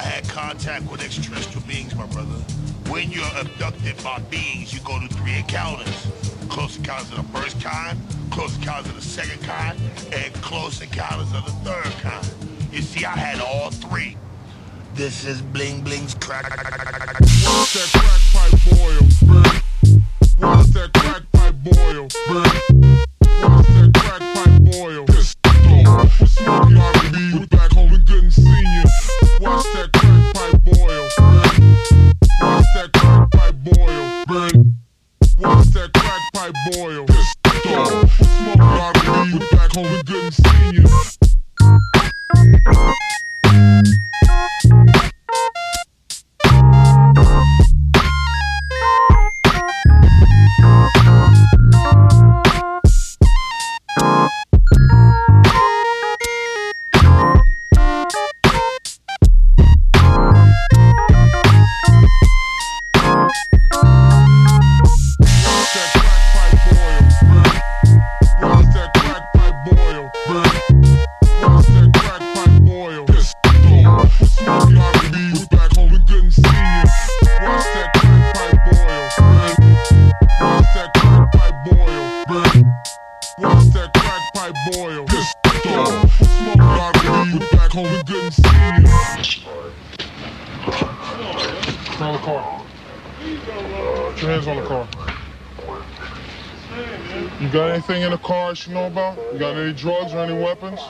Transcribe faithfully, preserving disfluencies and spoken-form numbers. I had contact with extraterrestrial beings, my brother. When you're abducted by beings, you go to three encounters. Close encounters of the first kind, close encounters of the second kind, and close encounters of the third kind. You see, I had all three. This is Bling Bling's crack. What's that crack pipe boil? What's that crack pipe boil? What's that crack pipe boil? Pissed off with Smokey R and B. We back home and couldn't see you. What's that crack pipe boil? What's that crack pipe boil? What's that crack pipe boil? Pissed off with Smokey R and B. We back home and couldn't see you. You got anything in the car I should know about? You got any drugs or any weapons?